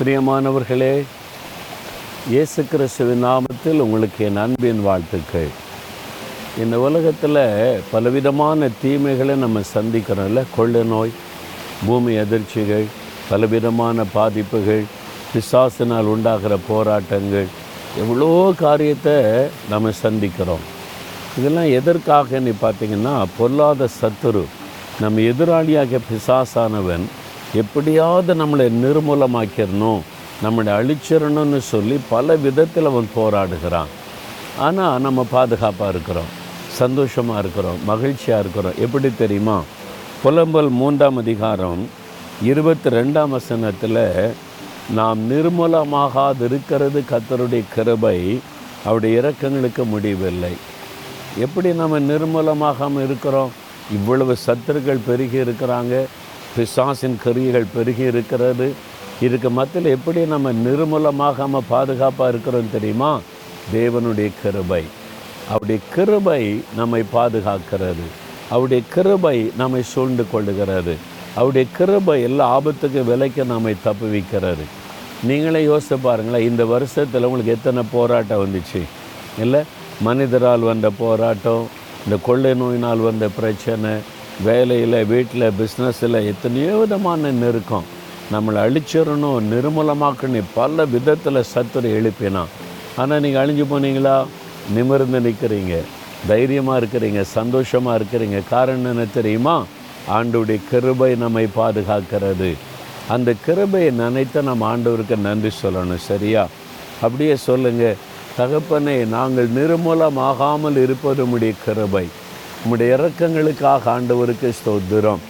பிரியமானவர்களே, இயேசு கிறிஸ்துவின் நாமத்தில் உங்களுக்கு என் அன்பின் வாழ்த்துக்கள். இந்த உலகத்தில் பலவிதமான தீமைகளை நம்ம சந்திக்கிறோம்ல. கொள்ளை நோய், பூமி அதிர்ச்சிகள், பலவிதமான பாதிப்புகள், பிசாசினால் உண்டாகிற போராட்டங்கள், எவ்வளோ காரியத்தை நம்ம சந்திக்கிறோம். இதெல்லாம் எதற்காகன்னு பார்த்திங்கன்னா, பொல்லாத சத்துரு, நம்ம எதிராளியாக பிசாசானவன் எப்படியாவது நம்மளை நிர்மூலமாக்கிடணும், நம்மளை அழிச்சிடணும்னு சொல்லி பல விதத்தில் அவன் போராடுகிறான். ஆனால் நம்ம பாதுகாப்பாக இருக்கிறோம், சந்தோஷமாக இருக்கிறோம், மகிழ்ச்சியாக இருக்கிறோம். எப்படி தெரியுமா? புலம்பல் 3:22 நாம் நிர்மூலமாகாதிருக்கிறது கர்த்தருடைய கிருபை, அவருடைய இரக்கங்களுக்கு முடிவில்லை. எப்படி நம்ம நிர்மூலமாகாமல் இருக்கிறோம்? இவ்வளவு சத்துருக்கள் பெருகி இருக்கிறாங்க, பிசாசின் கிரியைகள் பெருகி இருக்கிறது. இதுக்கு மத்தியில் எப்படி நம்ம நிர்மூலமாகாமல் பாதுகாப்பாக இருக்கிறோம் தெரியுமா? தேவனுடைய கிருபை. அவருடைய கிருபை நம்மை பாதுகாக்கிறது, அவருடைய கிருபை நம்மை சூழ்ந்து கொள்ளுகிறது, அவருடைய கிருபை எல்லா ஆபத்துக்கு விலைக்கு நம்மை தப்புவிக்கிறது. நீங்களே யோசித்து பாருங்களேன், இந்த வருஷத்தில் உங்களுக்கு எத்தனை போராட்டம் வந்துச்சு இல்லை? மனிதரால் வந்த போராட்டம், இந்த கொள்ளை நோயினால் வந்த பிரச்சனை, வேலையில், வீட்டில், பிஸ்னஸில் எத்தனையோ விதமான நெருக்கம். நம்மளை அழிச்சிடணும், நிர்மூலமாக்கணு பல விதத்தில் சத்துரை எழுப்பினான். ஆனால் நீங்கள் அழிஞ்சு போனீங்களா? நிமிர்ந்து நிற்கிறீங்க, தைரியமாக இருக்கிறீங்க, சந்தோஷமாக இருக்கிறீங்க. காரணம் என்ன தெரியுமா? ஆண்டவருடைய கிருபை நம்மை பாதுகாக்கிறது. அந்த கிருபையை நினைத்த நம்ம ஆண்டவருக்கு நன்றி சொல்லணும். சரியா? அப்படியே சொல்லுங்கள், தகப்பனே, நாங்கள் நிர்மூலமாகாமல் இருப்பது உம்முடைய கிருபை, உம்முடைய இரக்கங்களுக்காக ஆண்டவருக்கு ஸ்தோத்திரம்.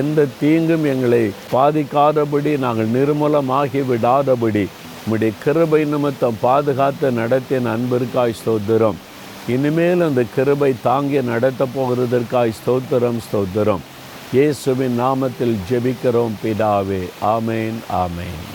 எந்த தீங்கும் எங்களை பாதிக்காதபடி, நாங்கள் நிர்மூலமாகி விடாதபடி உம்முடைய கிருபை நிமித்தம் பாதுகாத்து நடத்தின அன்பிற்காய் ஸ்தோத்திரம். இனிமேல் அந்த கிருபை தாங்கி நடத்த போகிறதற்காய் ஸ்தோத்திரம், ஸ்தோத்திரம். இயேசுவின் நாமத்தில் ஜெபிக்கிறோம் பிதாவே, ஆமேன், ஆமேன்.